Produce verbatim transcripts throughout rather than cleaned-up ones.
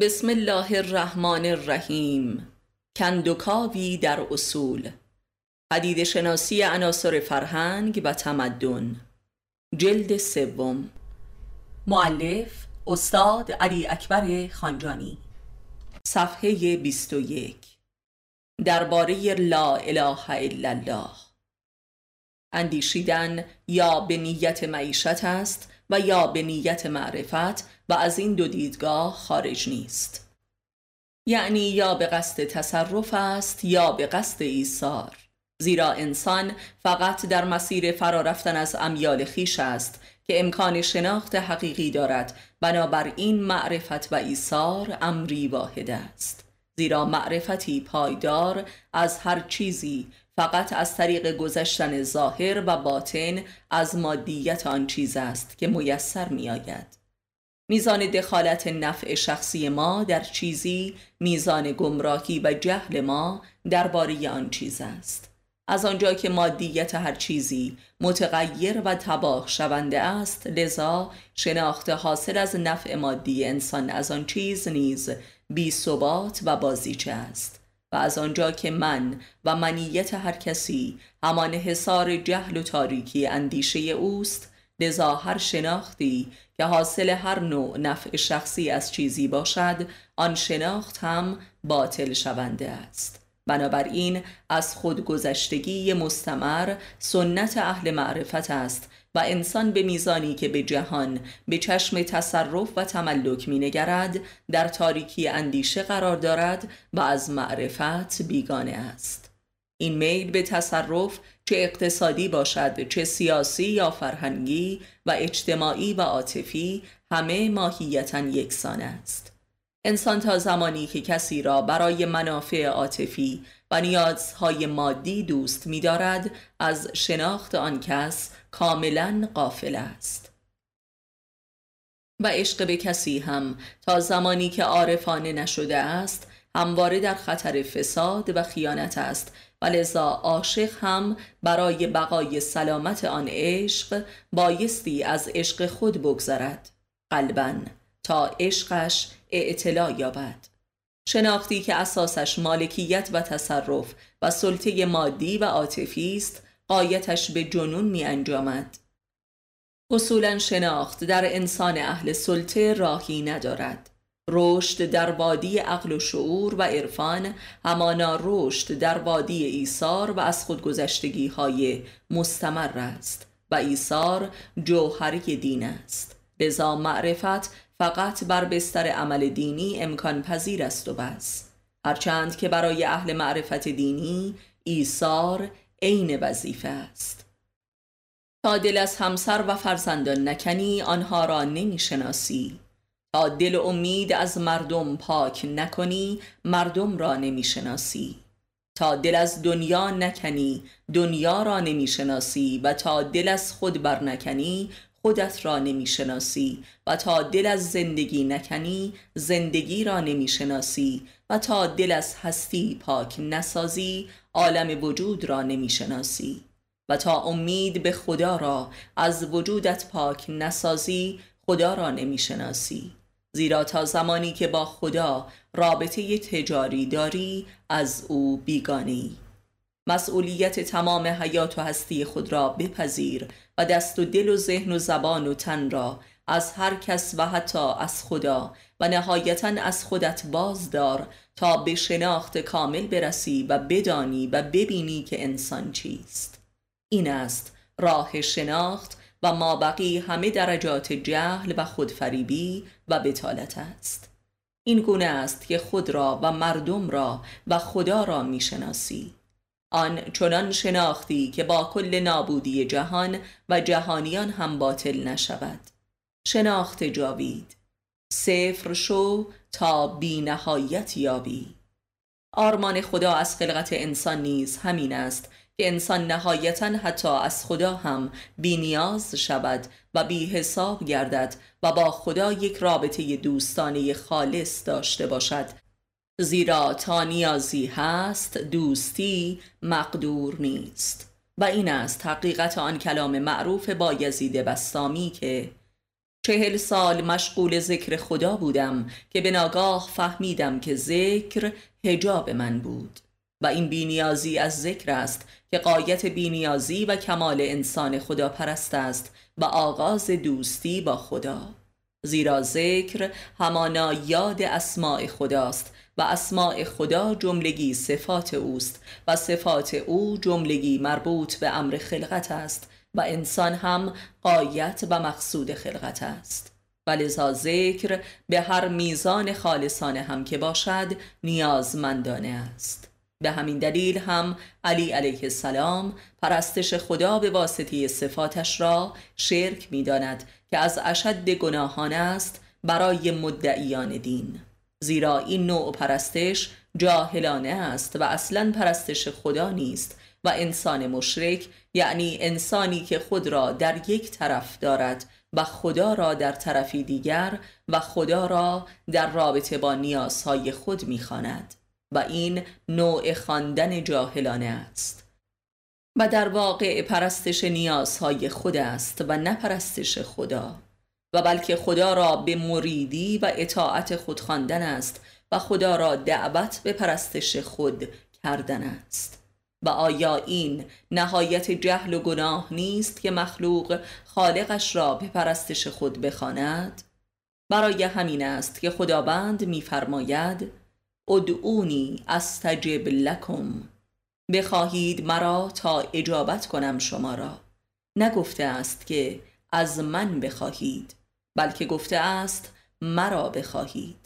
بسم الله الرحمن الرحیم. کند و کاوی در اصول، پدیده شناسی عناصر فرهنگ و تمدن، جلد سوم. مؤلف استاد علی اکبر خانجانی. صفحه بیست و یک. درباره لااله الاالله اندیشیدن یا به نیت معیشت است و یا به نیت معرفت و از این دو دیدگاه خارج نیست، یعنی یا به قصد تصرف است یا به قصد ایثار، زیرا انسان فقط در مسیر فرارفتن از امیال خویش است که امکان شناخت حقیقی دارد. بنابراین معرفت و ایثار امری واحد است، زیرا معرفتی پایدار از هر چیزی فقط از طریق گذشتن ظاهر و باطن از مادیت آن چیز است که میسر می آید. میزان دخالت نفع شخصی ما در چیزی میزان گمراهی و جهل ما درباره آن چیز است. از آنجا که مادیت هر چیزی متغیر و تباه شونده است، لذا شناخت حاصل از نفع مادی انسان از آن چیز نیز بی ثبات و بازیچه است. و از آنجا که من و منیت هر کسی همان حصار جهل و تاریکی اندیشه اوست، لذا هر شناختی که حاصل هر نوع نفع شخصی از چیزی باشد، آن شناخت هم باطل شونده است. بنابراین از خودگذشتگی مستمر سنت اهل معرفت است و انسان به میزانی که به جهان به چشم تصرف و تملک مینگرد، در تاریکی اندیشه قرار دارد و از معرفت بیگانه است. این میل به تصرف چه اقتصادی باشد، چه سیاسی یا فرهنگی و اجتماعی و عاطفی، همه ماهیتاً یکسان است. انسان تا زمانی که کسی را برای منافع عاطفی و نیازهای مادی دوست می‌دارد، از شناخت آن کس کاملاً غافل است. و عشق به کسی هم تا زمانی که عارفانه نشده است، همواره در خطر فساد و خیانت است و لذا عاشق هم برای بقای سلامت آن عشق بایستی از عشق خود بگذرد قلباً تا عشقش اطلاع یابد. شناختی که اساسش مالکیت و تصرف و سلطه مادی و عاطفی است، غایتش به جنون می انجامد. اصولا شناخت در انسان اهل سلطه راهی ندارد. رشد در وادی عقل و شعور و عرفان همانا رشد در وادی ایثار و از خودگذشتگی های مستمر است و ایثار جوهر دین است. لذا معرفت فقط بر بستر عمل دینی امکان پذیر است و بس. هرچند که برای اهل معرفت دینی ایثار عین وظیفه است. تا دل از همسر و فرزندان نکنی آنها را نمی شناسی. تا دل و امید از مردم پاک نکنی مردم را نمی شناسی. تا دل از دنیا نکنی دنیا را نمی شناسی و تا دل از خود بر نکنی خودت را نمی شناسی و تا دل از زندگی نکنی زندگی را نمی شناسی و تا دل از هستی پاک نسازی عالم وجود را نمی شناسی و تا امید به خدا را از وجودت پاک نسازی خدا را نمی شناسی، زیرا تا زمانی که با خدا رابطه تجاری داری از او بیگانه‌ای. مسئولیت تمام حیات و هستی خود را بپذیر و دست و دل و ذهن و زبان و تن را از هر کس و حتی از خدا و نهایتاً از خودت بازدار تا به شناخت کامل برسی و بدانی و ببینی که انسان چیست. این است راه شناخت و مابقی همه درجات جهل و خودفریبی و بتالت است. این گونه است که خود را و مردم را و خدا را میشناسی. آن چنان شناختی که با کل نابودی جهان و جهانیان هم باطل نشود. شناخت جاوید، صفر شو تا بی نهایت یابی. آرمان خدا از خلقت انسان نیز همین است که انسان نهایتاً حتی از خدا هم بی نیاز شود و بی حساب گردد و با خدا یک رابطه دوستانه خالص داشته باشد، زیرا تا نیازی هست دوستی مقدور نیست. و این است حقیقت آن کلام معروف بایزید بسطامی که چهل سال مشغول ذکر خدا بودم که به ناگاه فهمیدم که ذکر حجاب من بود و این بینیازی از ذکر است که غایت بینیازی و کمال انسان خداپرست است و آغاز دوستی با خدا، زیرا ذکر همانا یاد اسماء خداست و اسماء خدا جملگی صفات اوست و صفات او جملگی مربوط به امر خلقت است و انسان هم غایت و مقصود خلقت است، ولذا ذکر به هر میزان خالصانه هم که باشد نیازمندانه است. به همین دلیل هم علی علیه السلام پرستش خدا به واسطه صفاتش را شرک می داند که از اشد گناهان است برای مدعیان دین، زیرا این نوع پرستش جاهلانه است و اصلا پرستش خدا نیست و انسان مشرک یعنی انسانی که خود را در یک طرف دارد و خدا را در طرفی دیگر و خدا را در رابطه با نیازهای خود می خواند و این نوع خواندن جاهلانه است و در واقع پرستش نیازهای خود است و نه پرستش خدا، و بلکه خدا را به مریدی و اطاعت خود خواندن است و خدا را دعوت به پرستش خود کردن است. و آیا این نهایت جهل و گناه نیست که مخلوق خالقش را به پرستش خود بخواند؟ برای همین است که خداوند می‌فرماید ادعونی استجب لکم، بخواهید مرا تا اجابت کنم شما را. نگفته است که از من بخواهید، بلکه گفته است مرا بخواهید.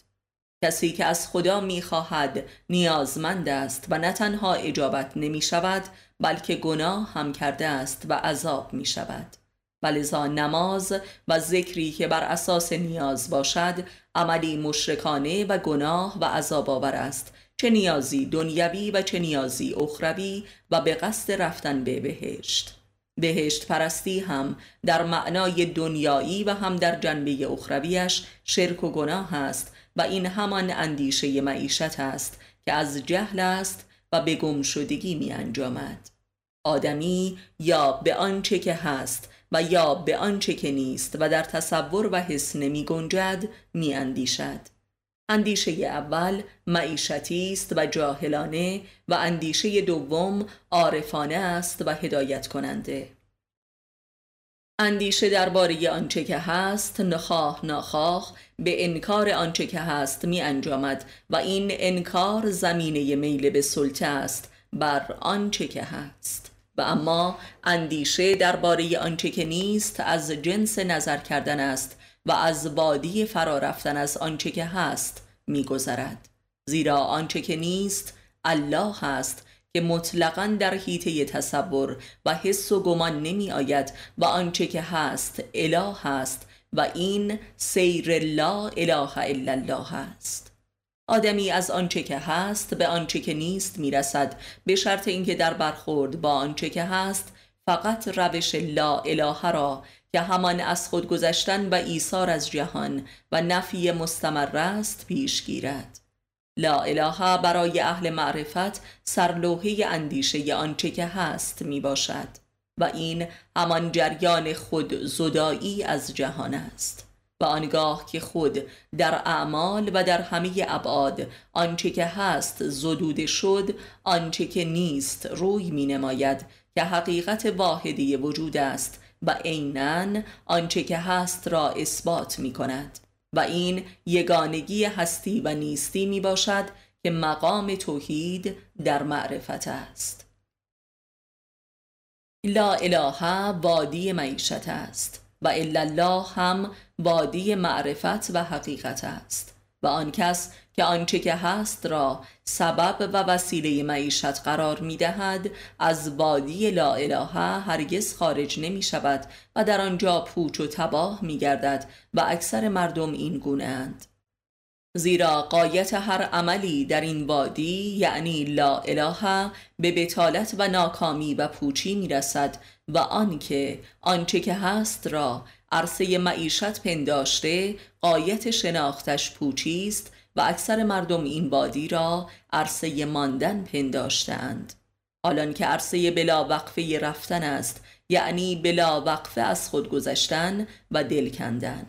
کسی که از خدا میخواهد نیازمند است و نه تنها اجابت نمی شود بلکه گناه هم کرده است و عذاب می شود. ولذا نماز و ذکری که بر اساس نیاز باشد عملی مشرکانه و گناه و عذاب آور است، چه نیازی دنیوی و چه نیازی اخروی و به قصد رفتن به بهشت. بهشت پرستی هم در معنای دنیایی و هم در جنبه اخرویش شرک و گناه است و این همان اندیشه معیشت است که از جهل است و به گمشدگی می انجامد. آدمی یا به آنچه که هست و یا به آنچه که نیست و در تصور و حس نمی گنجد می اندیشد. اندیشه اول معیشتی است و جاهلانه و اندیشه دوم عارفانه است و هدایت کننده. اندیشه درباره آنچه که هست نخواه نخواه به انکار آنچه که هست می انجامد و این انکار زمینه میل به سلطه است بر آنچه که هست. و اما اندیشه درباره آنچه که نیست از جنس نظر کردن است و از وادی فرا رفتن از آنچه که هست می‌گذرد، زیرا آنچه که نیست الله است که مطلقاً در حیطه تصور و حس و گمان نمی آید و آنچه که هست اله است و این سیر لا اله الا الله است. آدمی از آنچه که هست به آنچه که نیست میرسد به شرط اینکه در برخورد با آنچه که هست فقط روش لا اله را که همان از خود گذشتن و ایثار از جهان و نفی مستمر است پیش گیرد. لا اله برای اهل معرفت سرلوحه اندیشه آنچه که هست می باشد و این همان جریان خود زدایی از جهان است. و آنگاه که خود در اعمال و در همه ابعاد آنچه که هست زدوده شد، آنچه که نیست روی می نماید که حقیقت واحدی وجود است و عیناً آنچه که هست را اثبات می کند و این یگانگی هستی و نیستی می باشد که مقام توحید در معرفت است. لا اله وادی معیشت است و الا الله هم وادی معرفت و حقیقت است و آن کس که آنچه که هست را سبب و وسیله معیشت قرار می دهد از وادی لا اله هرگز خارج نمی شود و در آنجا پوچ و تباه می گردد و اکثر مردم این گونه اند، زیرا غایت هر عملی در این وادی یعنی لا اله به بتالت و ناکامی و پوچی می رسد و آنکه آنچه که هست را عرصه معیشت پنداشته غایت شناختش پوچی است و اکثر مردم این وادی را عرصه ماندن پنداشتند، حالان که عرصه بلا وقفه رفتن است یعنی بلا وقفه از خود گذشتن و دل کندن.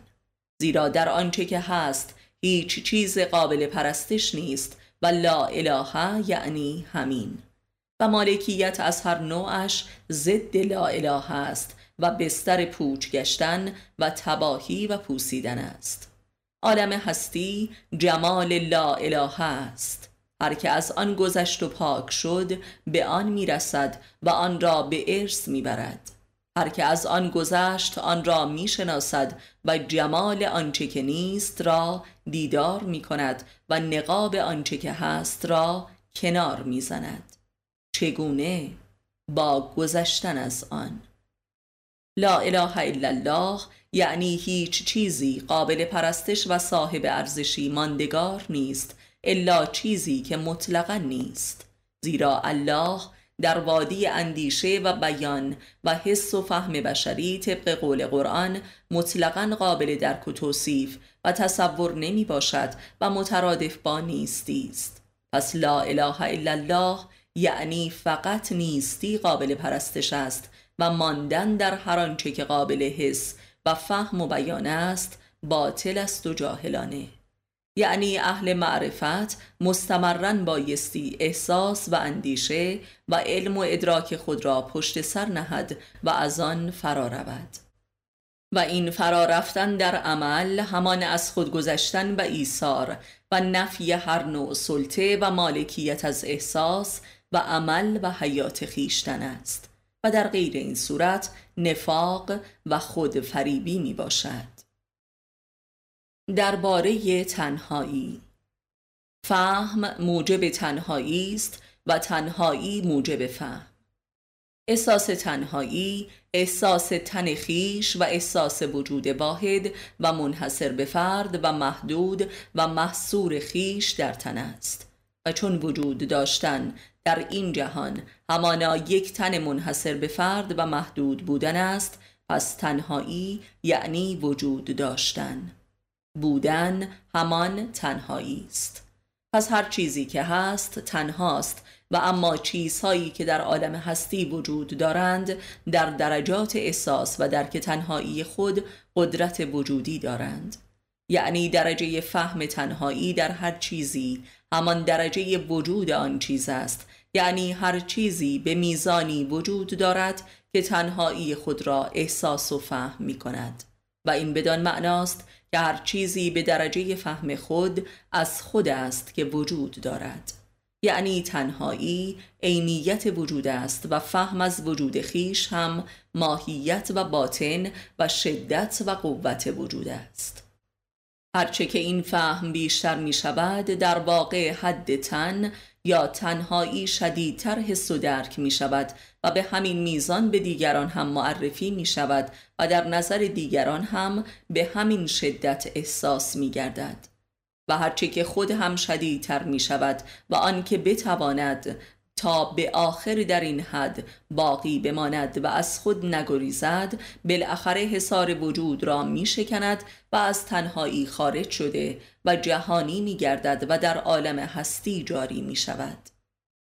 زیرا در آنچه که هست هیچ چیز قابل پرستش نیست و لا اله یعنی همین، و مالکیت از هر نوعش ضد لا اله است و بستر پوچ گشتن و تباهی و پوسیدن است. عالم هستی جمال لا اله است. هر که از آن گذشت و پاک شد به آن میرسد و آن را به ارث میبرد. هر که از آن گذشت آن را میشناسد و جمال آنچه که نیست را دیدار میکند و نقاب آنچه که هست را کنار میزند. چگونه؟ با گذشتن از آن. لا اله الا الله یعنی هیچ چیزی قابل پرستش و صاحب ارزشی ماندگار نیست الا چیزی که مطلقا نیست، زیرا الله در وادی اندیشه و بیان و حس و فهم بشری طبق قول قرآن مطلقا قابل درک و توصیف و تصور نمی باشد و مترادف با نیستی است. پس لا اله الا الله یعنی فقط نیستی قابل پرستش است و ماندن در هر آنچه که قابل حس و فهم و بیان است باطل است و جاهلانه، یعنی اهل معرفت مستمرن بایستی احساس و اندیشه و علم و ادراک خود را پشت سر نهد و از آن فرا رود. و این فرا رفتن در عمل همان از خود گذشتن و ایثار و نفی هر نوع سلطه و مالکیت از احساس و عمل و حیات خویشتن است و در غیر این صورت نفاق و خودفریبی می باشد. درباره تنهایی: فهم موجب تنهایی است و تنهایی موجب فهم. احساس تنهایی احساس تن خویش و احساس وجود واحد و منحصر به فرد و محدود و محصور خویش در تن است و چون وجود داشتن در این جهان همانا یک تن منحصر به فرد و محدود بودن است، پس تنهایی یعنی وجود داشتن. بودن همان تنهایی است. پس هر چیزی که هست تنهاست و اما چیزهایی که در عالم هستی وجود دارند در درجات احساس و درک تنهایی خود قدرت وجودی دارند، یعنی درجه فهم تنهایی در هر چیزی همان درجه وجود آن چیز است، یعنی هر چیزی به میزانی وجود دارد که تنهایی خود را احساس و فهم می کند و این بدان معناست که هر چیزی به درجه فهم خود از خود است که وجود دارد، یعنی تنهایی عینیت وجود است و فهم از وجود خیش هم ماهیت و باطن و شدت و قوت وجود است. هرچه که این فهم بیشتر می شود در واقع حد تن یا تنهایی شدیدتر حس و درک می شود و به همین میزان به دیگران هم معرفی می شود و در نظر دیگران هم به همین شدت احساس می گردد و هرچه که خود هم شدیدتر می شود و آنکه بتواند تا به آخر در این حد باقی بماند و از خود نگریزد بالاخره حصار وجود را می شکند و از تنهایی خارج شده و جهانی می گردد و در عالم هستی جاری می شود.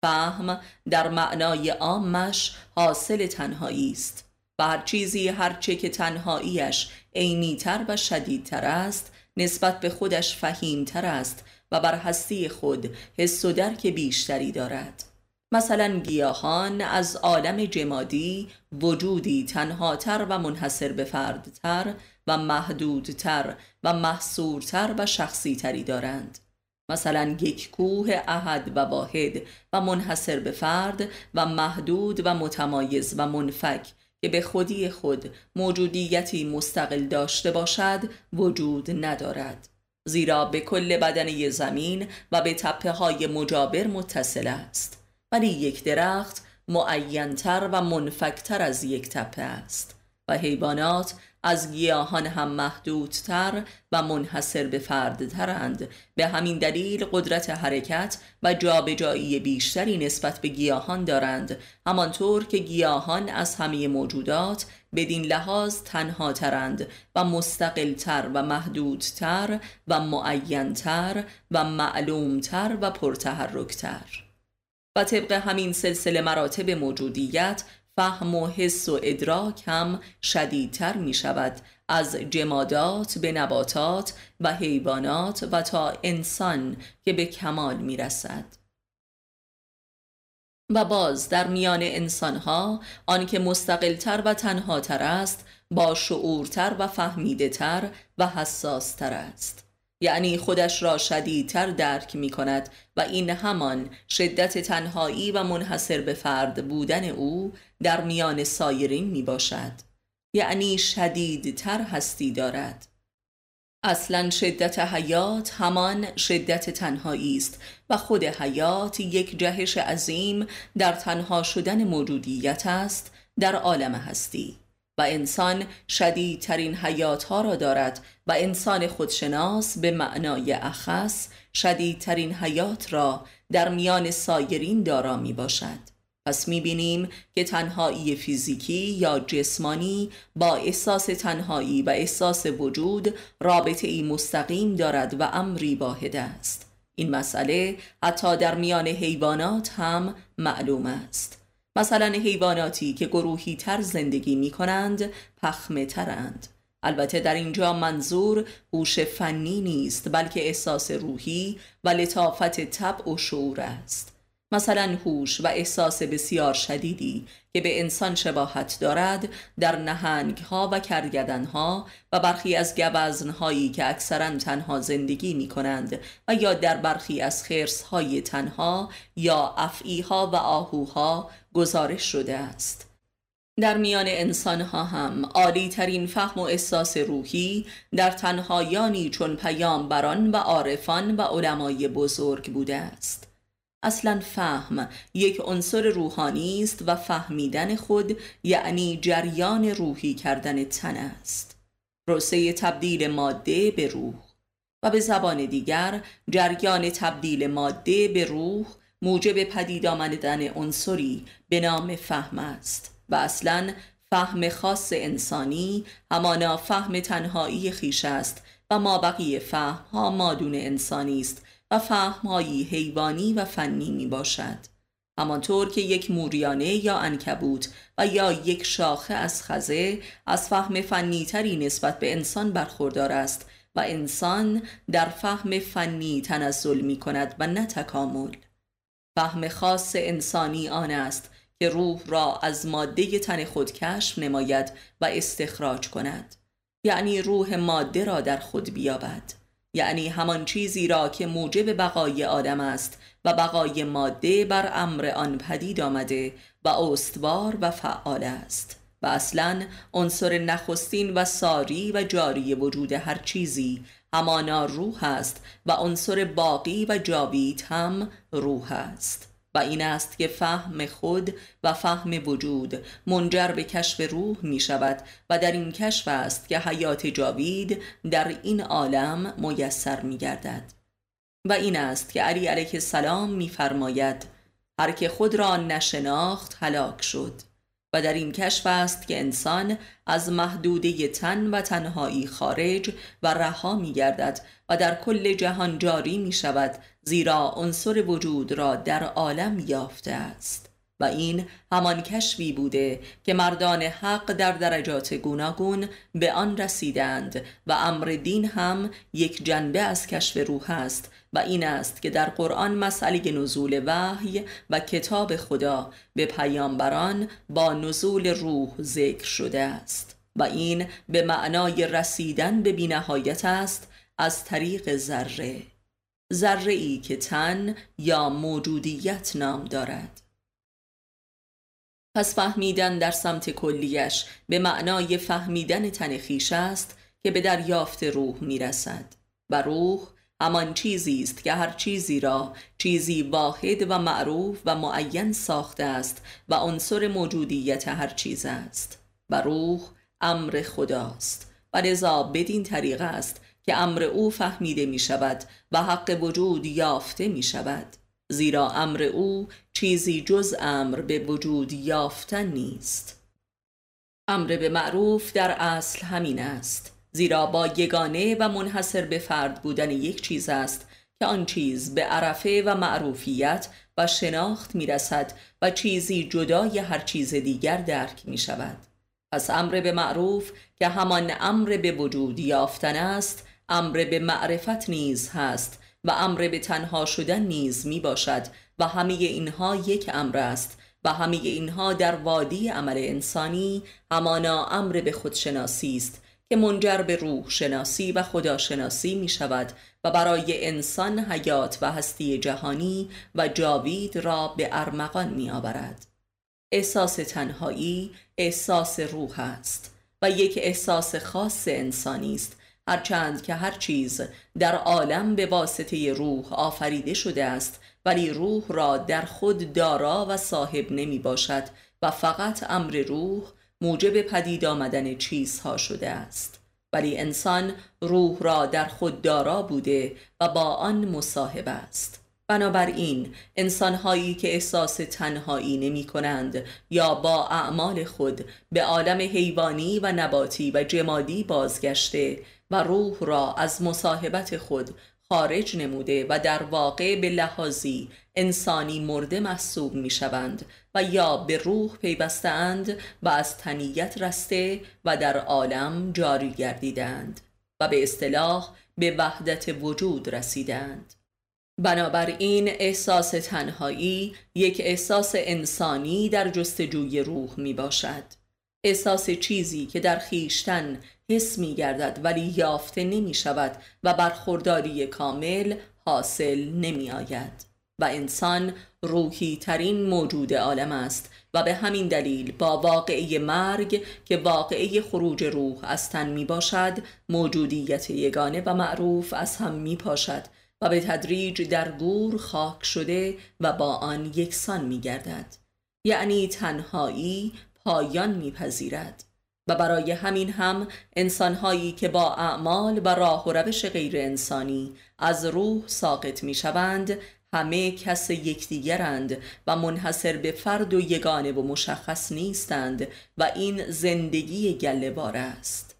فهم در معنای عامش حاصل تنهایی است و هر چیزی هرچه که تنهاییش عینی‌تر و شدیدتر است نسبت به خودش فهیمتر است و بر هستی خود حس و درک بیشتری دارد. مثلا گیاهان از عالم جمادی وجودی تنهاتر و منحصر به فردتر و محدودتر و محصورتر و شخصی تری دارند. مثلا یک کوه احد و واحد و منحصر به فرد و محدود و متمایز و منفک که به خودی خود موجودیتی مستقل داشته باشد وجود ندارد، زیرا به کل بدنه زمین و به تپه های مجاور متصل است، ولی یک درخت معینتر و منفکتر از یک تپه است و حیوانات از گیاهان هم محدودتر و منحصر به فردترند. به همین دلیل قدرت حرکت و جابجایی بیشتری نسبت به گیاهان دارند، همانطور که گیاهان از همه موجودات بدین لحاظ تنهاترند و مستقلتر و محدودتر و معینتر و معلومتر و پرتحرکتر. و طبق همین سلسله مراتب موجودیت فهم و حس و ادراک هم شدیدتر می شود از جمادات به نباتات و حیوانات و تا انسان که به کمال می رسد. و باز در میان انسانها آن که مستقلتر و تنهاتر است با شعورتر و فهمیده تر و حساس تر است، یعنی خودش را شدیدتر درک می کند و این همان شدت تنهایی و منحصر به فرد بودن او در میان سایرین می باشد، یعنی شدیدتر هستی دارد. اصلا شدت حیات همان شدت تنهایی است و خود حیات یک جهش عظیم در تنها شدن موجودیت است در عالم هستی و انسان شدیدترین حیاتها را دارد و انسان خودشناس به معنای اخص شدیدترین حیات را در میان سایرین دارا می باشد. پس می بینیم که تنهایی فیزیکی یا جسمانی با احساس تنهایی و احساس وجود رابطه ای مستقیم دارد و امری واحد است. این مسئله حتی در میان حیوانات هم معلوم است. مثلا حیواناتی که گروهی تر زندگی می کنند پخمه ترند. البته در اینجا منظور هوش فنی نیست بلکه احساس روحی و لطافت طبع و شعور است. مثلا هوش و احساس بسیار شدیدی که به انسان شباهت دارد در نهنگ ها و کرگدن ها و برخی از گوزن هایی که اکثرا تنها زندگی می کنند و یا در برخی از خرس های تنها یا افعی ها و آهوها گزارش شده است. در میان انسان ها هم عالی ترین فهم و احساس روحی در تنهایانی چون پیامبران و عارفان و علمای بزرگ بوده است. اصلا فهم یک عنصر روحانی است و فهمیدن خود یعنی جریان روحی کردن تن است، پروسه تبدیل ماده به روح. و به زبان دیگر جریان تبدیل ماده به روح موجب پدید آمدن عنصری به نام فهم است و اصلا فهم خاص انسانی همانا فهم تنهایی خویش است و ما بقیه فهم ها مادون انسانی است و فهم‌های حیوانی و فنی می باشد، همانطور که یک موریانه یا عنکبوت و یا یک شاخه از خزه از فهم فنی تری نسبت به انسان برخوردار است و انسان در فهم فنی تنزل می کند و نه تکامل. فهم خاص انسانی آن است که روح را از ماده تن خود کشف نماید و استخراج کند، یعنی روح ماده را در خود بیابد، یعنی همان چیزی را که موجب بقای آدم است و بقای ماده بر امر آن پدید آمده و استوار و فعال است و اصلا عنصر نخستین و ساری و جاری وجود هر چیزی همانا روح است و عنصر باقی و جاوید هم روح است و این است که فهم خود و فهم وجود منجر به کشف روح می شود و در این کشف است که حیات جاوید در این عالم میسر می گردد. و این است که علی علیه السلام می فرماید هر که خود را نشناخت هلاک شد و در این کشف است که انسان از محدوده تن و تنهایی خارج و رها می گردد و در کل جهان جاری می شود زیرا عنصر وجود را در عالم یافته است و این همان کشفی بوده که مردان حق در درجات گوناگون به آن رسیدند و امر دین هم یک جنبه از کشف روح است و این است که در قرآن مسئله نزول وحی و کتاب خدا به پیامبران با نزول روح ذکر شده است و این به معنای رسیدن به بی‌نهایت است از طریق ذره، ذره‌ای که تن یا موجودیت نام دارد. پس فهمیدن در سمت کلیش به معنای فهمیدن تن خویش است که به دریافت روح میرسد و روح همان چیزی است که هر چیزی را چیزی واحد و معروف و معین ساخته است و عنصر موجودیت هر چیز است و روح امر خداست و لذا بدین طریقه است که امر او فهمیده می شود و حق وجود یافته می شود، زیرا امر او چیزی جز امر به وجود یافتن نیست. امر به معروف در اصل همین است، زیرا با یگانه و منحصر به فرد بودن یک چیز است که آن چیز به عرفه و معروفیت و شناخت می رسد و چیزی جدای هر چیز دیگر درک می شود. پس امر به معروف که همان امر به وجود یافتن است، امر به معرفت نیز هست و امر به تنها شدن نیز می باشد و همه اینها یک امر است و همه اینها در وادی عمل انسانی همانا امر به خودشناسی است که منجر به روح شناسی و خداشناسی می شود و برای انسان حیات و هستی جهانی و جاوید را به ارمغان می آورد. احساس تنهایی احساس روح است و یک احساس خاص انسانی است، هرچند که هر چیز در عالم به واسطه روح آفریده شده است، ولی روح را در خود دارا و صاحب نمی باشد و فقط امر روح موجب پدید آمدن چیزها شده است، ولی انسان روح را در خود دارا بوده و با آن مصاحب است. بنابراین انسانهایی که احساس تنهایی نمی کنند یا با اعمال خود به عالم حیوانی و نباتی و جمادی بازگشته و روح را از مصاحبت خود خارج نموده و در واقع به لحاظی انسانی مرده محسوب می شوند و یا به روح پیوستند و از تنیت رسته و در عالم جاری گردیدند و به اصطلاح به وحدت وجود رسیدند. بنابراین احساس تنهایی یک احساس انسانی در جستجوی روح می باشد، احساس چیزی که در خیشتن حس می گردد ولی یافته نمی شود و برخورداری کامل حاصل نمی آید و انسان روحی ترین موجود عالم است و به همین دلیل با واقعه مرگ که واقعه خروج روح از تن می باشد موجودیت یگانه و معروف از هم می پاشد و به تدریج در گور خاک شده و با آن یکسان می گردد، یعنی تنهایی پایان می پذیرد. و برای همین هم انسانهایی که با اعمال و راه و روش غیر انسانی از روح ساقط می شوند همه کس یکدیگرند و منحصر به فرد و یگانه و مشخص نیستند و این زندگی گله‌بار است.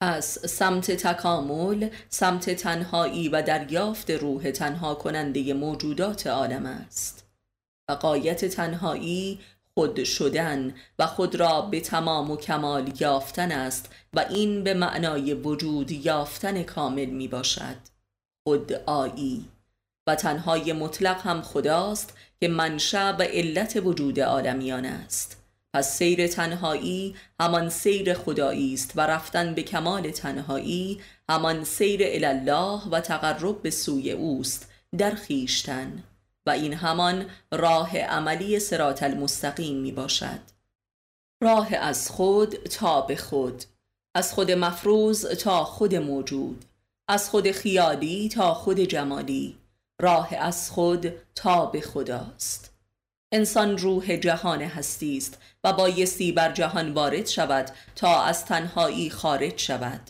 از سمت تکامل، سمت تنهایی و دریافت روح تنها کننده موجودات عالم است و غایت تنهایی خود شدن و خود را به تمام و کمال یافتن است و این به معنای وجود یافتن کامل می باشد، خودآیی. و تنهای مطلق هم خداست که منشأ و علت وجود عالمیان است. پس سیر تنهایی همان سیر خدایی است و رفتن به کمال تنهایی همان سیر الالله و تقرب به سوی اوست در خیشتن و این همان راه عملی صراط المستقیم می باشد، راه از خود تا به خود، از خود مفروض تا خود موجود، از خود خیالی تا خود جمالی. راه از خود تا به خداست. انسان روح جهان هستی است و بایستی بر جهان وارد شود تا از تنهایی خارج شود.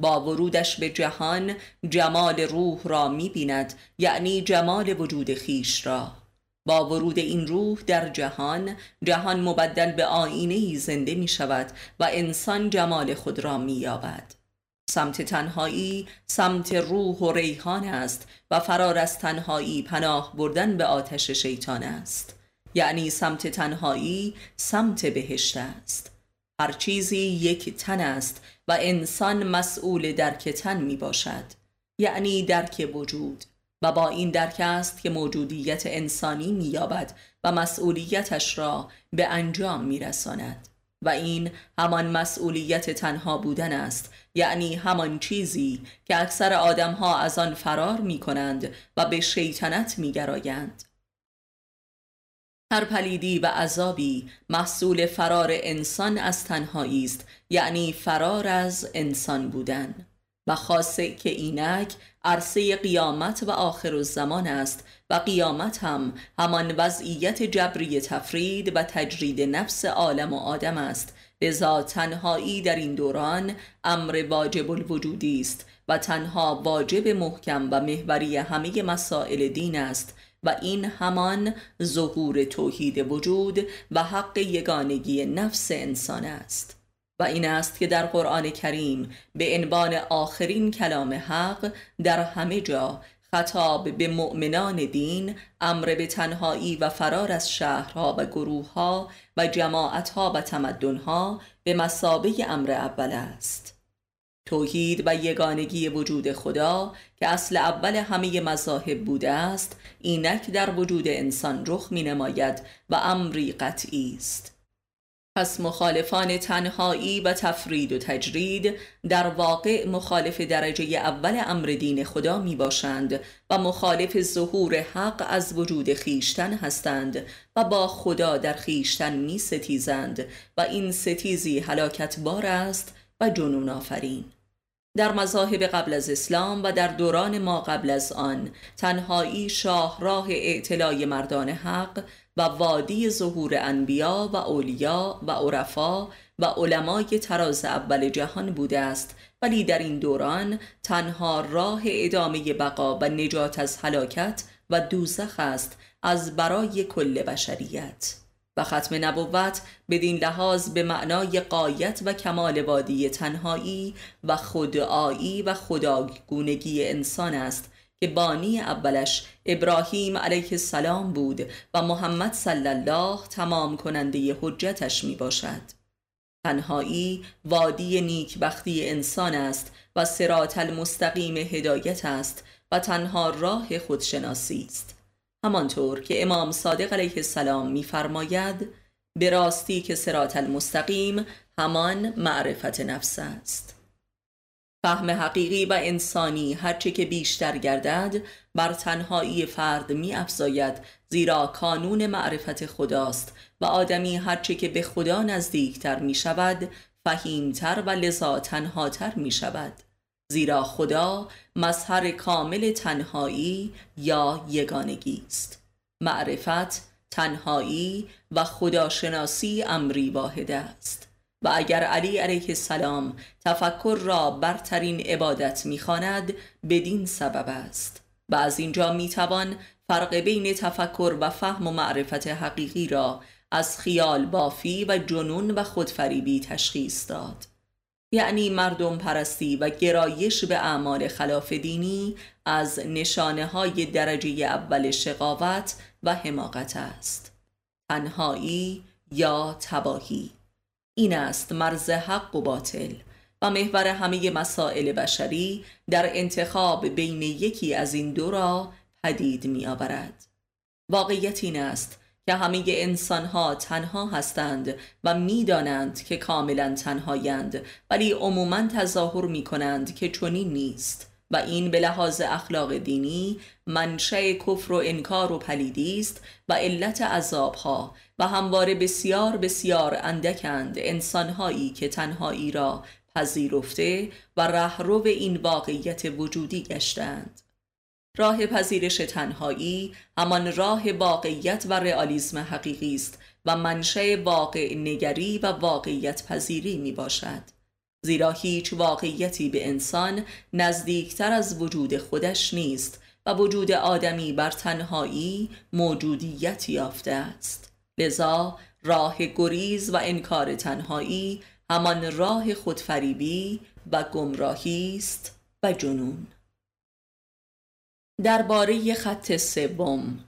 با ورودش به جهان جمال روح را می‌بیند، یعنی جمال وجود خیش را. با ورود این روح در جهان، جهان مبدل به آینه‌ای زنده می شود و انسان جمال خود را می‌یابد. سمت تنهایی سمت روح و ریحان است و فرار از تنهایی پناه بردن به آتش شیطان است، یعنی سمت تنهایی سمت بهشت است. هر چیزی یک تن است و انسان مسئول درک تن می باشد، یعنی درک وجود، و با این درک است که موجودیت انسانی می یابد و مسئولیتش را به انجام می رساند و این همان مسئولیت تنها بودن است، یعنی همان چیزی که اکثر آدمها از آن فرار می کنند و به شیطنت می گرایند. هر پلیدی و عذابی محصول فرار انسان از تنهایی است، یعنی فرار از انسان بودن و خاصه که اینک عرصه قیامت و آخرالزمان است و قیامت هم همان وضعیت جبری تفرید و تجرید نفس عالم و آدم است، لذا تنهایی در این دوران امر واجب الوجودی است و تنها واجب محکم و محوری همه مسائل دین است و این همان ظهور توحید وجود و حق یگانگی نفس انسان است و این است که در قرآن کریم به عنوان آخرین کلام حق در همه جا خطاب به مؤمنان دین، امر به تنهایی و فرار از شهرها و گروهها و جماعتها و تمدنها به مثابه امر اول است. توحید و یگانگی وجود خدا که اصل اول همه مذاهب بوده است، اینک در وجود انسان رخ می نماید و امری قطعی است. پس مخالفان تنهایی و تفرید و تجرید در واقع مخالف درجه اول امر دین خدا می باشند و مخالف ظهور حق از وجود خیشتن هستند و با خدا در خیشتن می ستیزند و این ستیزی هلاکت بار است و جنون آفرین. در مذاهب قبل از اسلام و در دوران ما قبل از آن، تنهایی شاهراه اعتلای مردان حق و وادی ظهور انبیا و اولیا و عرفا و علمای طراز اول جهان بوده است، ولی در این دوران تنها راه ادامه بقا و نجات از هلاکت و دوزخ است از برای کل بشریت. و ختم نبوت بدین لحاظ به معنای غایت و کمال وادی تنهایی و خودآیی و خداگونگی انسان است که بانی اولش ابراهیم علیه السلام بود و محمد صلی الله تمام کننده حجتش می باشد. تنهایی وادی نیکبختی انسان است و صراط المستقیم هدایت است و تنها راه خودشناسی است. همانطور که امام صادق علیه السلام می‌فرماید: به راستی که صراط المستقیم همان معرفت نفس است. فهم حقیقی و انسانی هرچه که بیشتر گردد بر تنهایی فرد می‌افزاید، زیرا کانون معرفت خداست و آدمی هرچه که به خدا نزدیکتر می‌شود فهیمتر و لذا تنهاتر می‌شود، زیرا خدا مظهر کامل تنهایی یا یگانگی است. معرفت، تنهایی و خداشناسی امری واحد است. و اگر علی علیه السلام تفکر را برترین عبادت می‌خواند، بدین سبب است. و از اینجا می‌توان فرق بین تفکر و فهم و معرفت حقیقی را از خیال بافی و جنون و خودفریبی تشخیص داد. یعنی مردم پرستی و گرایش به اعمال خلاف دینی از نشانه های درجه اول شقاوت و حماقت است. تنهایی یا تباهی این است مرز حق و باطل و محور همه مسائل بشری در انتخاب بین یکی از این دو را پدید می آورد. واقعیت این است که همه انسان ها تنها هستند و می دانند که کاملا تنهایند، ولی عموما تظاهر می کنند که چنین نیست و این به لحاظ اخلاق دینی منشأ کفر و انکار و پلیدی است و علت عذاب ها و همواره بسیار بسیار اندکند انسان هایی که تنهایی را پذیرفته و رهرو این واقعیت وجودی گشتند. راه پذیرش تنهایی همان راه واقعیت و رئالیسم حقیقی است و منشأ واقع نگری و واقعیت پذیری می باشد، زیرا هیچ واقعیتی به انسان نزدیکتر از وجود خودش نیست و وجود آدمی بر تنهایی موجودیت یافته است. لذا راه گریز و انکار تنهایی همان راه خودفریبی و گمراهی است و جنون. درباره خط سوم،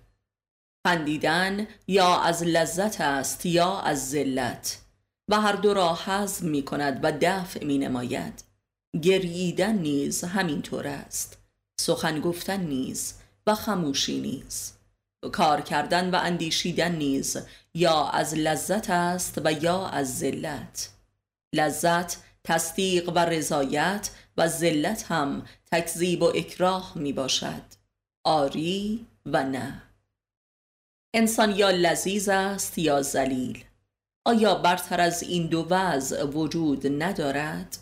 خندیدن یا از لذت است یا از ذلت و هر دو را هضم می کند و دفع می نماید. گرییدن نیز همینطور است، سخن گفتن نیز و خاموشی نیز، کار کردن و اندیشیدن نیز یا از لذت است و یا از ذلت. لذت تصدیق و رضایت و ذلت هم تکذیب و اکراه می باشد. آری و نه. انسان یا لذیذ است یا ذلیل. آیا برتر از این دو وضع وجود ندارد؟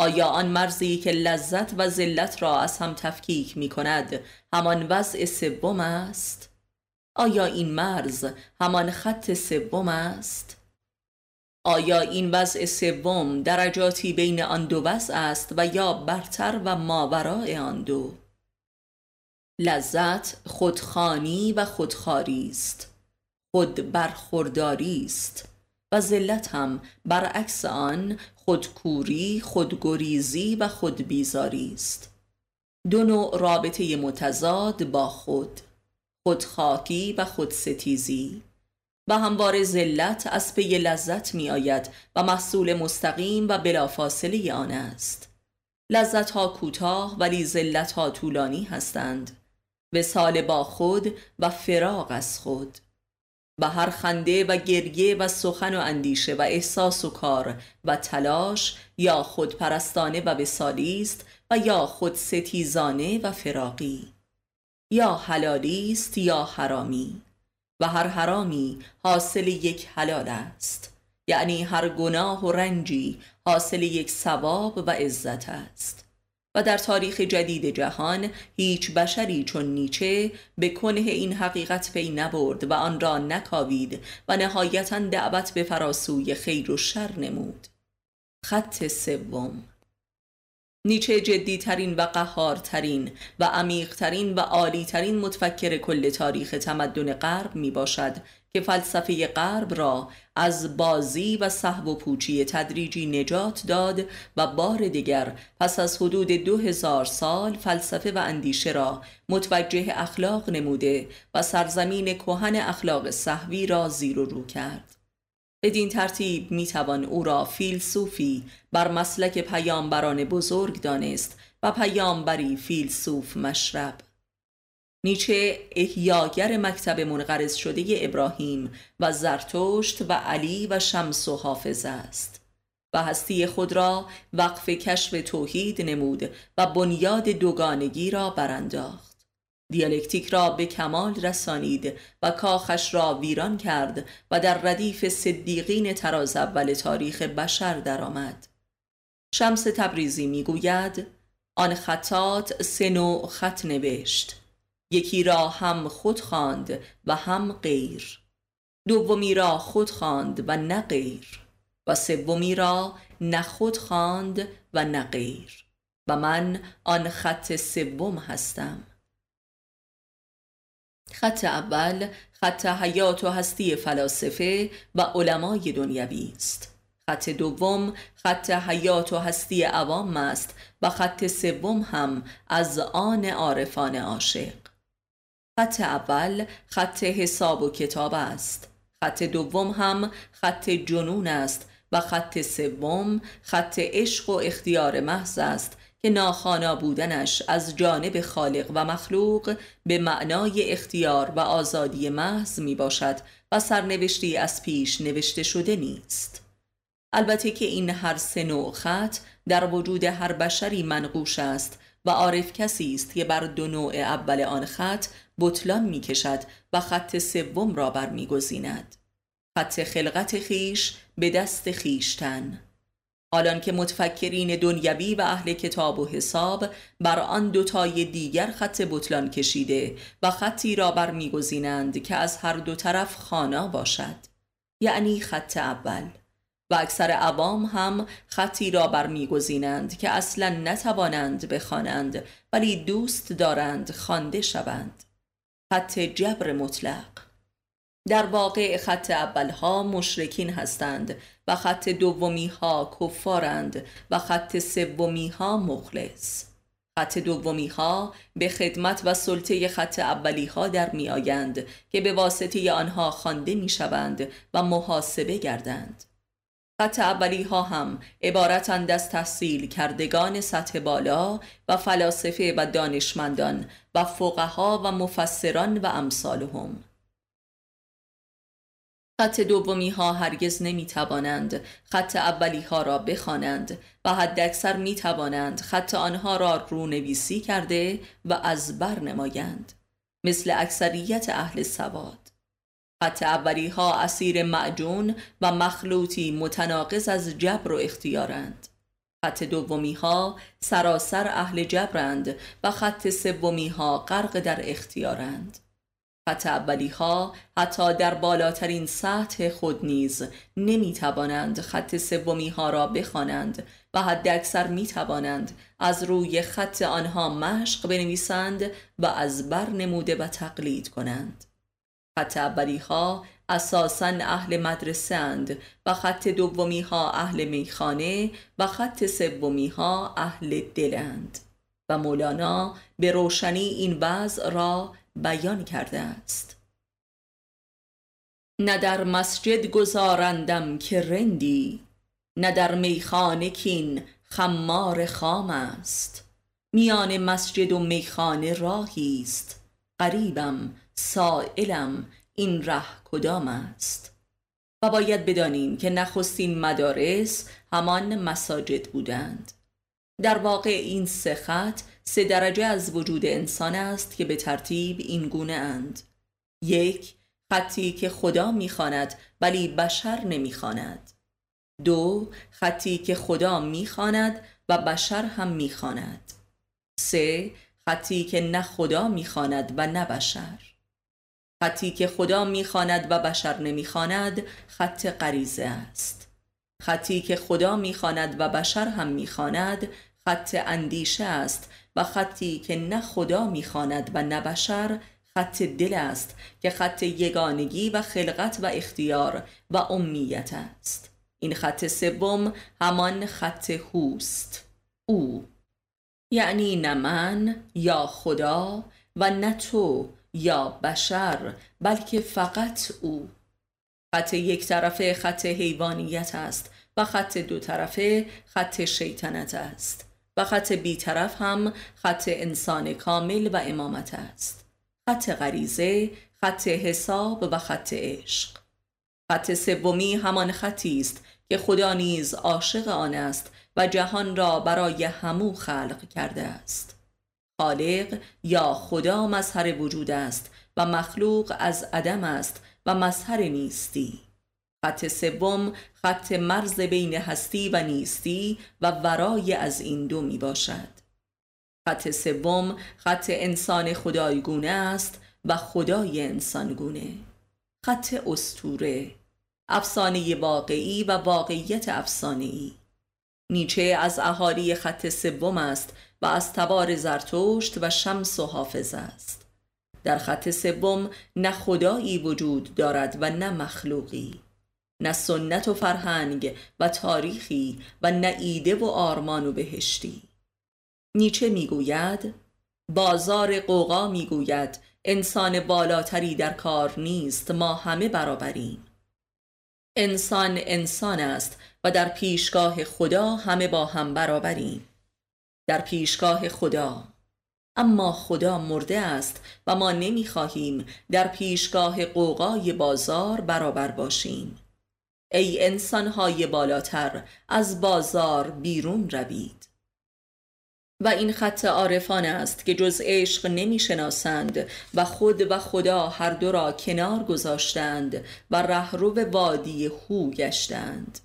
آیا آن مرزی که لذت و ذلت را از هم تفکیک می کند همان وضع سوم است؟ آیا این مرز همان خط سوم است؟ آیا این وضع سوم درجاتی بین آن دو وضع است و یا برتر و ماورای آن دو؟ لذت خودخوانی و خودخواری است، خود برخورداری است و ذلت هم برعکس آن خودکوری، خودگریزی و خودبیزاری است. دو نوع رابطه متضاد با خود، خودخواهی و خودستیزی، و همواره ذلت از پی لذت می آید و محصول مستقیم و بلافاصله آن است. لذت ها کوتاه ولی ذلت ها طولانی هستند، وصال با خود و فراق از خود. و هر خنده و گریه و سخن و اندیشه و احساس و کار و تلاش یا خودپرستانه و وصالی است و یا خودستیزانه و فراقی، یا حلالی است یا حرامی، و هر حرامی حاصل یک حلال است، یعنی هر گناه و رنجی حاصل یک ثواب و عزت است. و در تاریخ جدید جهان هیچ بشری چون نیچه به کنه این حقیقت پی نبرد و آن را نکاوید و نهایتاً دعوت به فراسوی خیر و شر نمود. خط سوم. نیچه جدیترین و قهارترین و عمیقترین و عالیترین متفکر کل تاریخ تمدن غرب می باشد که فلسفه غرب را از بازی و سهو و پوچی تدریجی نجات داد و بار دیگر پس از حدود دو هزار سال فلسفه و اندیشه را متوجه اخلاق نموده و سرزمین کهن اخلاق سهوی را زیر و رو کرد. بدین ترتیب میتوان او را فیلسوفی بر مسلک پیامبران بزرگ دانست و پیامبری فیلسوف مشرب. نیچه احیاگر مکتب منقرض شده ابراهیم و زرتشت و علی و شمس و حافظ است و هستی خود را وقف کشف توحید نمود و بنیاد دوگانگی را برانداخت. دیالکتیک را به کمال رسانید و کاخش را ویران کرد و در ردیف صدیقین تراز اول تاریخ بشر درآمد. شمس تبریزی میگوید آن خطات سه نوع خط نوشت، یکی را هم خود خواند و هم غیر، دومی را خود خواند و نه غیر، و سومی را نه خود خواند و نه غیر، و من آن خط سوم هستم. خط اول خط حیات و هستی فلاسفه و علمای دنیوی است. خط دوم خط حیات و هستی عوام است و خط سوم هم از آن عارفان عاشق. خط اول خط حساب و کتاب است، خط دوم هم خط جنون است و خط سوم خط عشق و اختیار محض است که ناخوانا بودنش از جانب خالق و مخلوق به معنای اختیار و آزادی محض می باشد و سرنوشتی از پیش نوشته شده نیست. البته که این هر سه نوع خط در وجود هر بشری منقوش است و عارف کسی است که بر دو نوع اول آن خط بطلان می کشد و خط سوم را بر می گزیند. خط خلقت خیش به دست خیشتن. حالان که متفکرین دنیوی و اهل کتاب و حساب بر آن دوتای دیگر خط بطلان کشیده و خطی را بر می گزینند که از هر دو طرف خانا باشد، یعنی خط اول، و اکثر عوام هم خطی را بر می گزینند که اصلا نتوانند بخوانند ولی دوست دارند خوانده شوند. خط جبر مطلق. در واقع خط اولها مشرکین هستند و خط دومی ها کفارند و خط سومی ها مخلص. خط دومی ها به خدمت و سلطه خط اولی ها در می آیند که به واسطه آنها خوانده می شوند و محاسبه گردند. خط اولی ها هم عبارتند از تحصیل کردگان سطح بالا و فلاسفه و دانشمندان و فقها و مفسران و امثالهم. خط دومی ها هرگز نمی توانند خط اولی ها را بخوانند و حد اکثر می توانند خط آنها را رونویسی کرده و از بر نمایند، مثل اکثریت اهل سواد. خط اولی ها اسیر معجون و مخلوطی متناقض از جبر و اختیارند. خط دومی ها سراسر اهل جبرند و خط سومی ها غرق در اختیارند. خط اولی ها حتی در بالاترین سطح خود نیز نمی توانند خط سومی ها را بخوانند و حد اکثر می توانند از روی خط آنها مشق بنویسند و از بر نموده و تقلید کنند. خط اولی ها اساساً اهل مدرسه اند و خط دومی ها اهل میخانه و خط سومی ها اهل دلند. و مولانا به روشنی این وضع را بیان کرده است. نه در مسجد گذارندم که رندی، نه در میخانه کین خمار خام است. میان مسجد و میخانه راهی است، غریبم سائلم این ره کدام است. و باید بدانیم که نخستین مدارس همان مساجد بودند. در واقع این سه خط سه درجه از وجود انسان است که به ترتیب این گونه اند: یک، خطی که خدا میخواند ولی بشر نمیخواند. دو، خطی که خدا میخواند و بشر هم میخواند. سه، خطی که نه خدا میخواند و نه بشر. خطی که خدا میخواند و بشر نمیخواند خط غریزه است. خطی که خدا میخواند و بشر هم میخواند خط اندیشه است و خطی که نه خدا میخواند و نه بشر خط دل است که خط یگانگی و خلقت و اختیار و امیت است. این خط سوم همان خط هوست، او، یعنی نه من یا خدا و نه تو یا بشر، بلکه فقط او. خط یک طرفه خط حیوانیت است و خط دو طرفه خط شیطنت است و خط بی طرف هم خط انسان کامل و امامت است. خط غریزه، خط حساب و خط عشق. خط سومی همان خطی است که خدا نیز عاشق آن است و جهان را برای همو خلق کرده است. خالق یا خدا مظهر وجود است و مخلوق از عدم است و مظهر نیستی. خط سوم خط مرز بین هستی و نیستی و ورای از این دو می باشد. خط سوم خط انسان خدایگونه است و خدای انسانگونه. خط اسطوره، افسانه واقعی و واقعیت افسانه‌ای. نیچه از اهالی خط سوم است و از تبار زرتشت و شمس و حافظ است. در خط سوم نه خدایی وجود دارد و نه مخلوقی، نه سنت و فرهنگ و تاریخی و نه ایده و آرمان و بهشتی. نیچه میگوید بازار قوقا میگوید انسان بالاتری در کار نیست، ما همه برابریم. انسان انسان است و در پیشگاه خدا همه با هم برابریم. در پیشگاه خدا، اما خدا مرده است و ما نمیخواهیم در پیشگاه قوقای بازار برابر باشیم. ای انسانهای بالاتر، از بازار بیرون روید. و این خط عارفان است که جز عشق نمیشناسند و خود و خدا هر دو را کنار گذاشتند و رهرو وادی هو گشتند.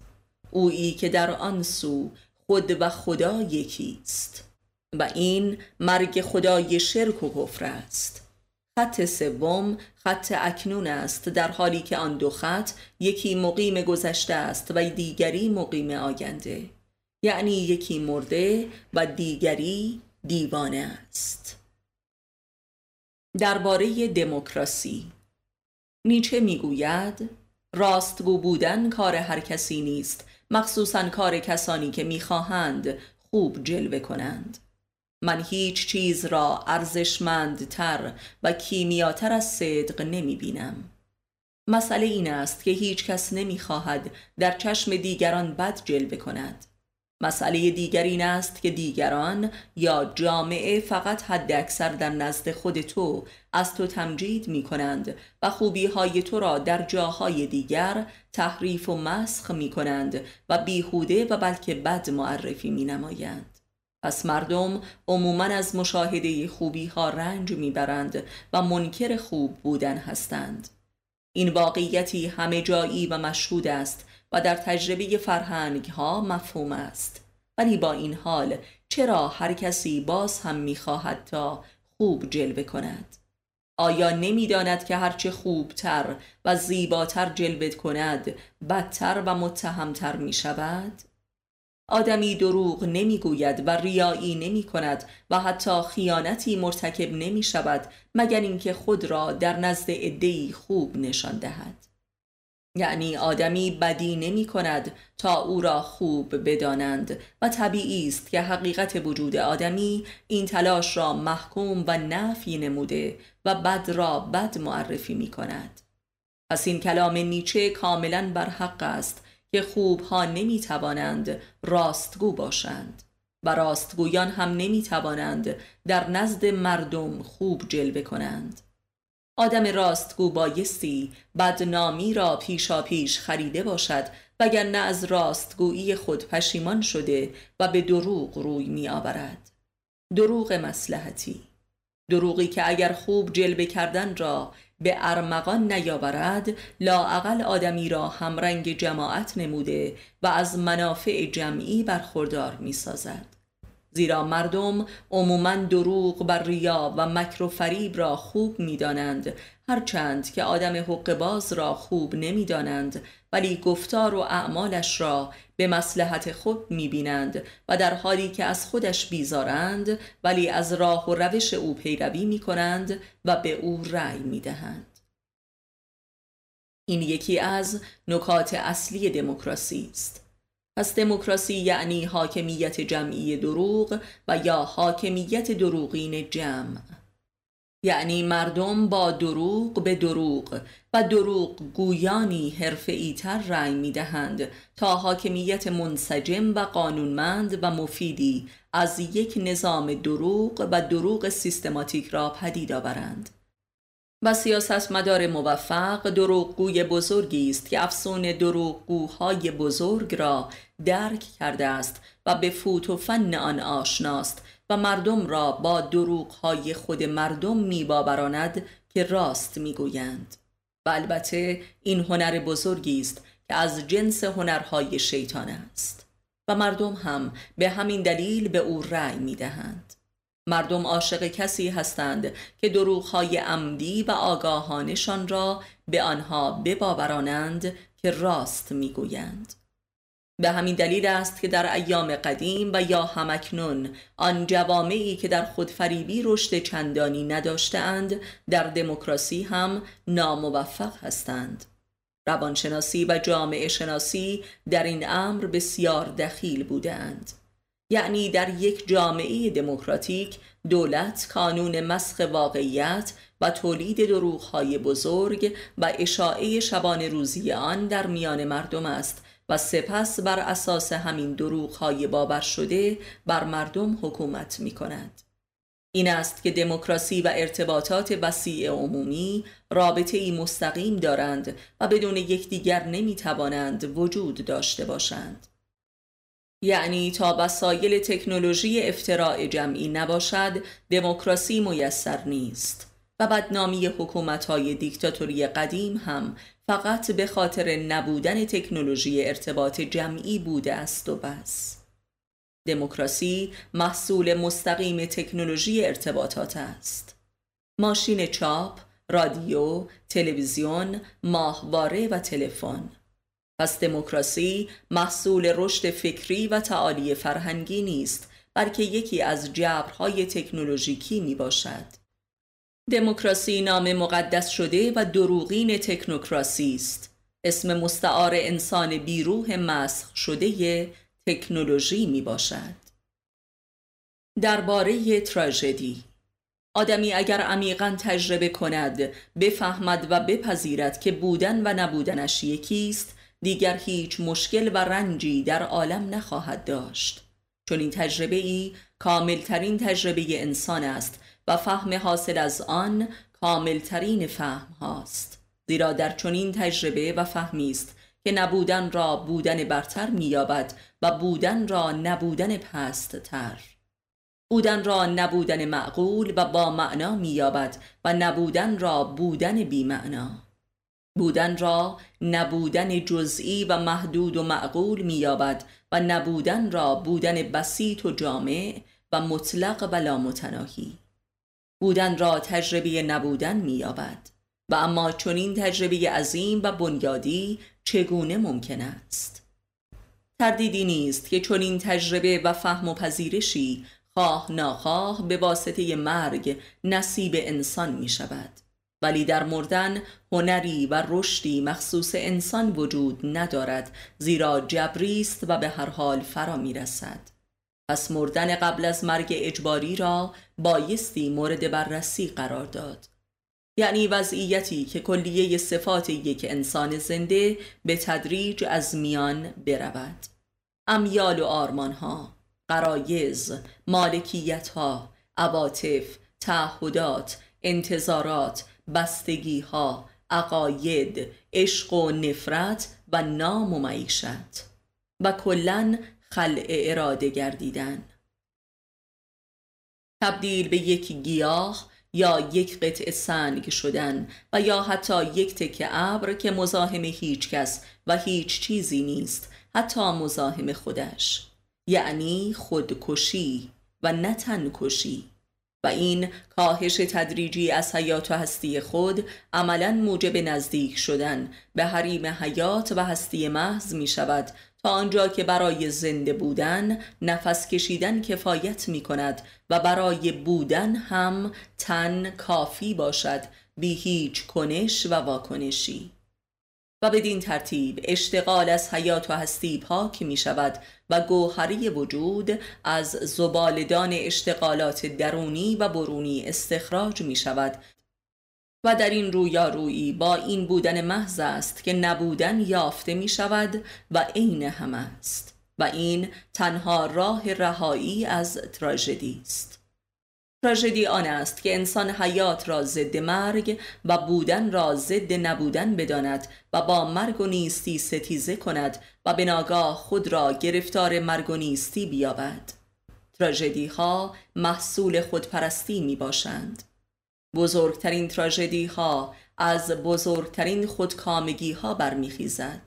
اویی که در آن سو خود و خدا یکیست. و این مرگ خدای شرک و کفر است. خط سوم خط اکنون است، در حالی که آن دو خط یکی مقیم گذشته است و دیگری مقیم آینده، یعنی یکی مرده و دیگری دیوانه است. درباره دموکراسی نیچه میگوید راستگو بودن کار هر کسی نیست، مخصوصاً کار کسانی که میخواهند خوب جلوه کنند. من هیچ چیز را ارزشمندتر و کیمیاتر از صدق نمی بینم. مسئله این است که هیچ کس نمی خواهد در چشم دیگران بد جلوه کند. مسئله دیگر این است که دیگران یا جامعه فقط حد اکثر در نزد خود تو از تو تمجید می کنند و خوبی های تو را در جاهای دیگر تحریف و مسخ می کنند و بیهوده و بلکه بد معرفی می نمایند. پس مردم عموماً از مشاهده خوبی ها رنج می برند و منکر خوب بودن هستند. این واقعیتی همه جایی و مشهود است و در تجربه فرهنگ ها مفهوم است، ولی با این حال چرا هر کسی باز هم میخواهد تا خوب جلوه کند؟ آیا نمیداند که هرچه خوبتر و زیباتر جلوه کند بدتر و متهمتر می شود؟ آدمی دروغ نمیگوید و ریایی نمی کند و حتی خیانتی مرتکب نمی شود مگر اینکه خود را در نزد عده‌ای خوب نشان دهد. یعنی آدمی بدی نمی کند تا او را خوب بدانند و طبیعی است که حقیقت وجود آدمی این تلاش را محکوم و نفی نموده و بد را بد معرفی می کند. پس این کلام نیچه کاملا بر حق است که خوبها نمی توانند راستگو باشند و راستگویان هم نمی توانند در نزد مردم خوب جلوه کنند. آدم راستگو بایستی بدنامی را پیشا پیش خریده باشد وگرنه از راستگویی خود پشیمان شده و به دروغ روی می آورد. دروغ مصلحتی، دروغی که اگر خوب جلوه کردن را به ارمغان نیاورد لااقل آدمی را همرنگ جماعت نموده و از منافع جمعی برخوردار می سازد. زیرا مردم عموماً دروغ بر ریا و مکر و فریب را خوب می دانند، هرچند که آدم حقه‌باز را خوب نمی دانند، ولی گفتار و اعمالش را به مصلحت خود می بینند و در حالی که از خودش بیزارند ولی از راه و روش او پیروی می کنند و به او رأی می دهند. این یکی از نکات اصلی دموکراسی است. پس دموکراسی یعنی حاکمیت جمعی دروغ و یا حاکمیت دروغین جمع، یعنی مردم با دروغ به دروغ و دروغ گویانی حرفه‌ای تر رأی می‌دهند تا حاکمیت منسجم و قانونمند و مفیدی از یک نظام دروغ و دروغ سیستماتیک را پدید آورند. و سیاستمدار موفق دروغگوی بزرگی است که افسون دروغگوهای بزرگ را درک کرده است و به فوت و فن آن آشناست و مردم را با دروغهای خود مردم میباوراند که راست میگویند. و البته این هنر بزرگی است که از جنس هنرهای شیطان است و مردم هم به همین دلیل به او رأی میدهند. مردم عاشق کسی هستند که دروغ‌های عمدی و آگاهانشان را به آنها بباورانند که راست می‌گویند. به همین دلیل است که در ایام قدیم و یا همکنون آن جوامعی که در خودفریبی رشد چندانی نداشته‌اند در دموکراسی هم ناموفق هستند. روانشناسی و جامعه شناسی در این امر بسیار دخیل بودند. یعنی در یک جامعه دموکراتیک دولت کانون مسخ واقعیت و تولید دروغ‌های بزرگ و اشاعه شبانه روزی آن در میان مردم است و سپس بر اساس همین دروغ‌های باور شده بر مردم حکومت می‌کند. این است که دموکراسی و ارتباطات وسیع عمومی رابطه‌ای مستقیم دارند و بدون یکدیگر نمی‌توانند وجود داشته باشند. یعنی تا وسایل تکنولوژی افتراع جمعی نباشد دموکراسی میسر نیست و بدنامی حکومت‌های دیکتاتوری قدیم هم فقط به خاطر نبودن تکنولوژی ارتباط جمعی بوده است و بس. دموکراسی محصول مستقیم تکنولوژی ارتباطات است. ماشین چاپ، رادیو، تلویزیون، ماهواره و تلفن. پس دموکراسی محصول رشد فکری و تعالی فرهنگی نیست، بلکه یکی از جبرهای تکنولوژیکی می باشد. دموکراسی نام مقدس شده و دروغین تکنوکراسی است. اسم مستعار انسان بیروح مسخ شده تکنولوژی می باشد. درباره تراژدی، آدمی اگر عمیقاً تجربه کند، بفهمد و بپذیرد که بودن و نبودنش یکیست، دیگر هیچ مشکل و رنجی در عالم نخواهد داشت، چون این تجربه ای کاملترین تجربه انسان است و فهم حاصل از آن کاملترین فهم هاست. زیرا در چنین تجربه و فهمی است که نبودن را بودن برتر می‌یابد و بودن را نبودن پست‌تر، بودن را نبودن معقول و با معنا می‌یابد و نبودن را بودن بی‌معنا. بودن را نبودن جزئی و محدود و معقول می‌یابد و نبودن را بودن بسیط و جامع و مطلق و لامتناهی. بودن را تجربه نبودن می‌یابد و اما چنین تجربه عظیم و بنیادی چگونه ممکن است؟ تردیدی نیست که چنین تجربه و فهم و پذیرشی خواه ناخواه به واسطه مرگ نصیب انسان می‌شود. ولی در مردن هنری و رشدی مخصوص انسان وجود ندارد، زیرا جبری است و به هر حال فرا می رسد. پس مردن قبل از مرگ اجباری را بایستی مورد بررسی قرار داد، یعنی وضعیتی که کلیه صفات یک انسان زنده به تدریج از میان برود. امیال و آرمانها، غرایز، مالکیتها، عواطف، تعهدات، انتظارات، بستگیها، عقاید، عشق و نفرت و نام و معیشت و کلاً خلع اراده گردیدن. تبدیل به یک گیاه یا یک قطعه سنگ شدن و یا حتی یک تکه ابر که مزاحم هیچ کس و هیچ چیزی نیست، حتی مزاحم خودش، یعنی خودکشی و نه تنکشی. و این کاهش تدریجی از حیات و هستی خود عملاً موجب نزدیک شدن به حریم حیات و هستی محض می شود تا آنجا که برای زنده بودن نفس کشیدن کفایت می کند و برای بودن هم تن کافی باشد، بی هیچ کنش و واکنشی. و بدین ترتیب اشتغال از حیات و هستی پاک می شود و گوهری وجود از زبالدان اشتغالات درونی و برونی استخراج می شود و در این رویارویی با این بودن محض است که نبودن یافته می شود و عین هم است و این تنها راه رهایی از تراژدی است. تراژدی آن است که انسان حیات را ضد مرگ و بودن را ضد نبودن بداند و با مرگ و نیستی ستیزه کند و به ناگاه خود را گرفتار مرگ و نیستی بیابد. تراژدی ها محصول خودپرستی می باشند. بزرگترین تراژدی ها از بزرگترین خودکامگی ها برمیخیزد.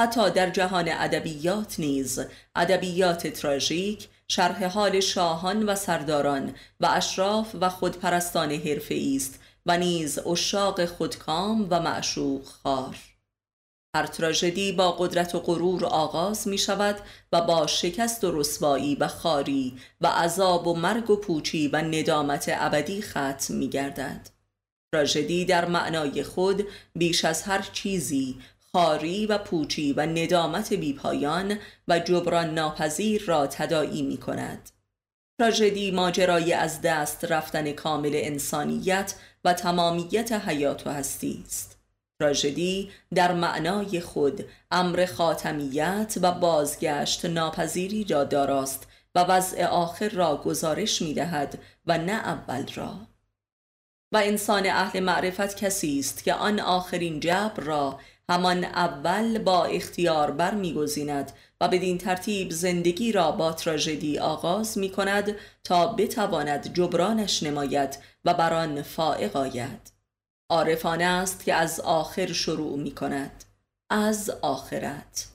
حتی در جهان ادبیات نیز ادبیات تراژیک شرح حال شاهان و سرداران و اشراف و خودپرستان حرفه‌ای است و نیز عشاق خودکام و معشوق خوار. هر تراژدی با قدرت و غرور آغاز می شود و با شکست و رسوایی و خواری و عذاب و مرگ و پوچی و ندامت ابدی ختم می گردد. تراژدی در معنای خود بیش از هر چیزی خواری و پوچی و ندامت بیپایان و جبران ناپذیر را تداعی می کند. تراژدی ماجرای از دست رفتن کامل انسانیت و تمامیت حیات و هستی است. تراژدی در معنای خود امر خاتمیت و بازگشت ناپذیری را داراست و وضع آخر را گزارش می دهد و نه اول را. و انسان اهل معرفت کسی است که آن آخرین جبر را همان اول با اختیار بر می گزیند و بدین ترتیب زندگی را با تراژدی آغاز می کند تا بتواند جبرانش نماید و بر آن فائق آید. عارفانه است که از آخر شروع می کند، از آخرت.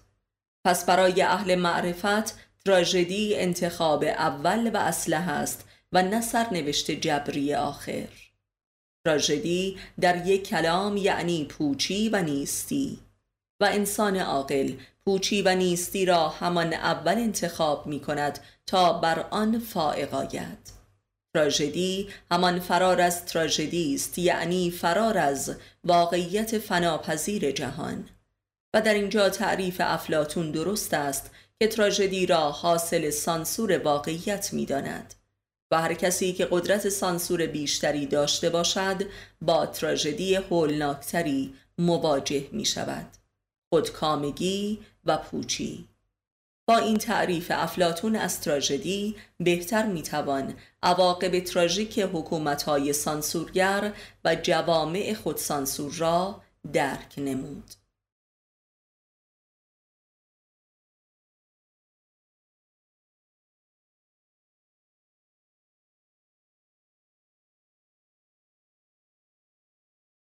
پس برای اهل معرفت تراژدی انتخاب اول و اصله است و نه سرنوشت جبری آخر. تراژدی در یک کلام یعنی پوچی و نیستی و انسان عاقل پوچی و نیستی را همان اول انتخاب می کند تا بر آن فائق آید. تراژدی همان فرار از تراژدی است، یعنی فرار از واقعیت فناپذیر جهان. و در اینجا تعریف افلاطون درست است که تراژدی را حاصل سانسور واقعیت می داند. و هر کسی که قدرت سانسور بیشتری داشته باشد با تراژدی هولناکتری مواجه می شود، خودکامگی و پوچی. با این تعریف افلاطون از تراژدی بهتر می توان عواقب تراژیک حکومت‌های سانسورگر و جوامع خودسانسور را درک نمود.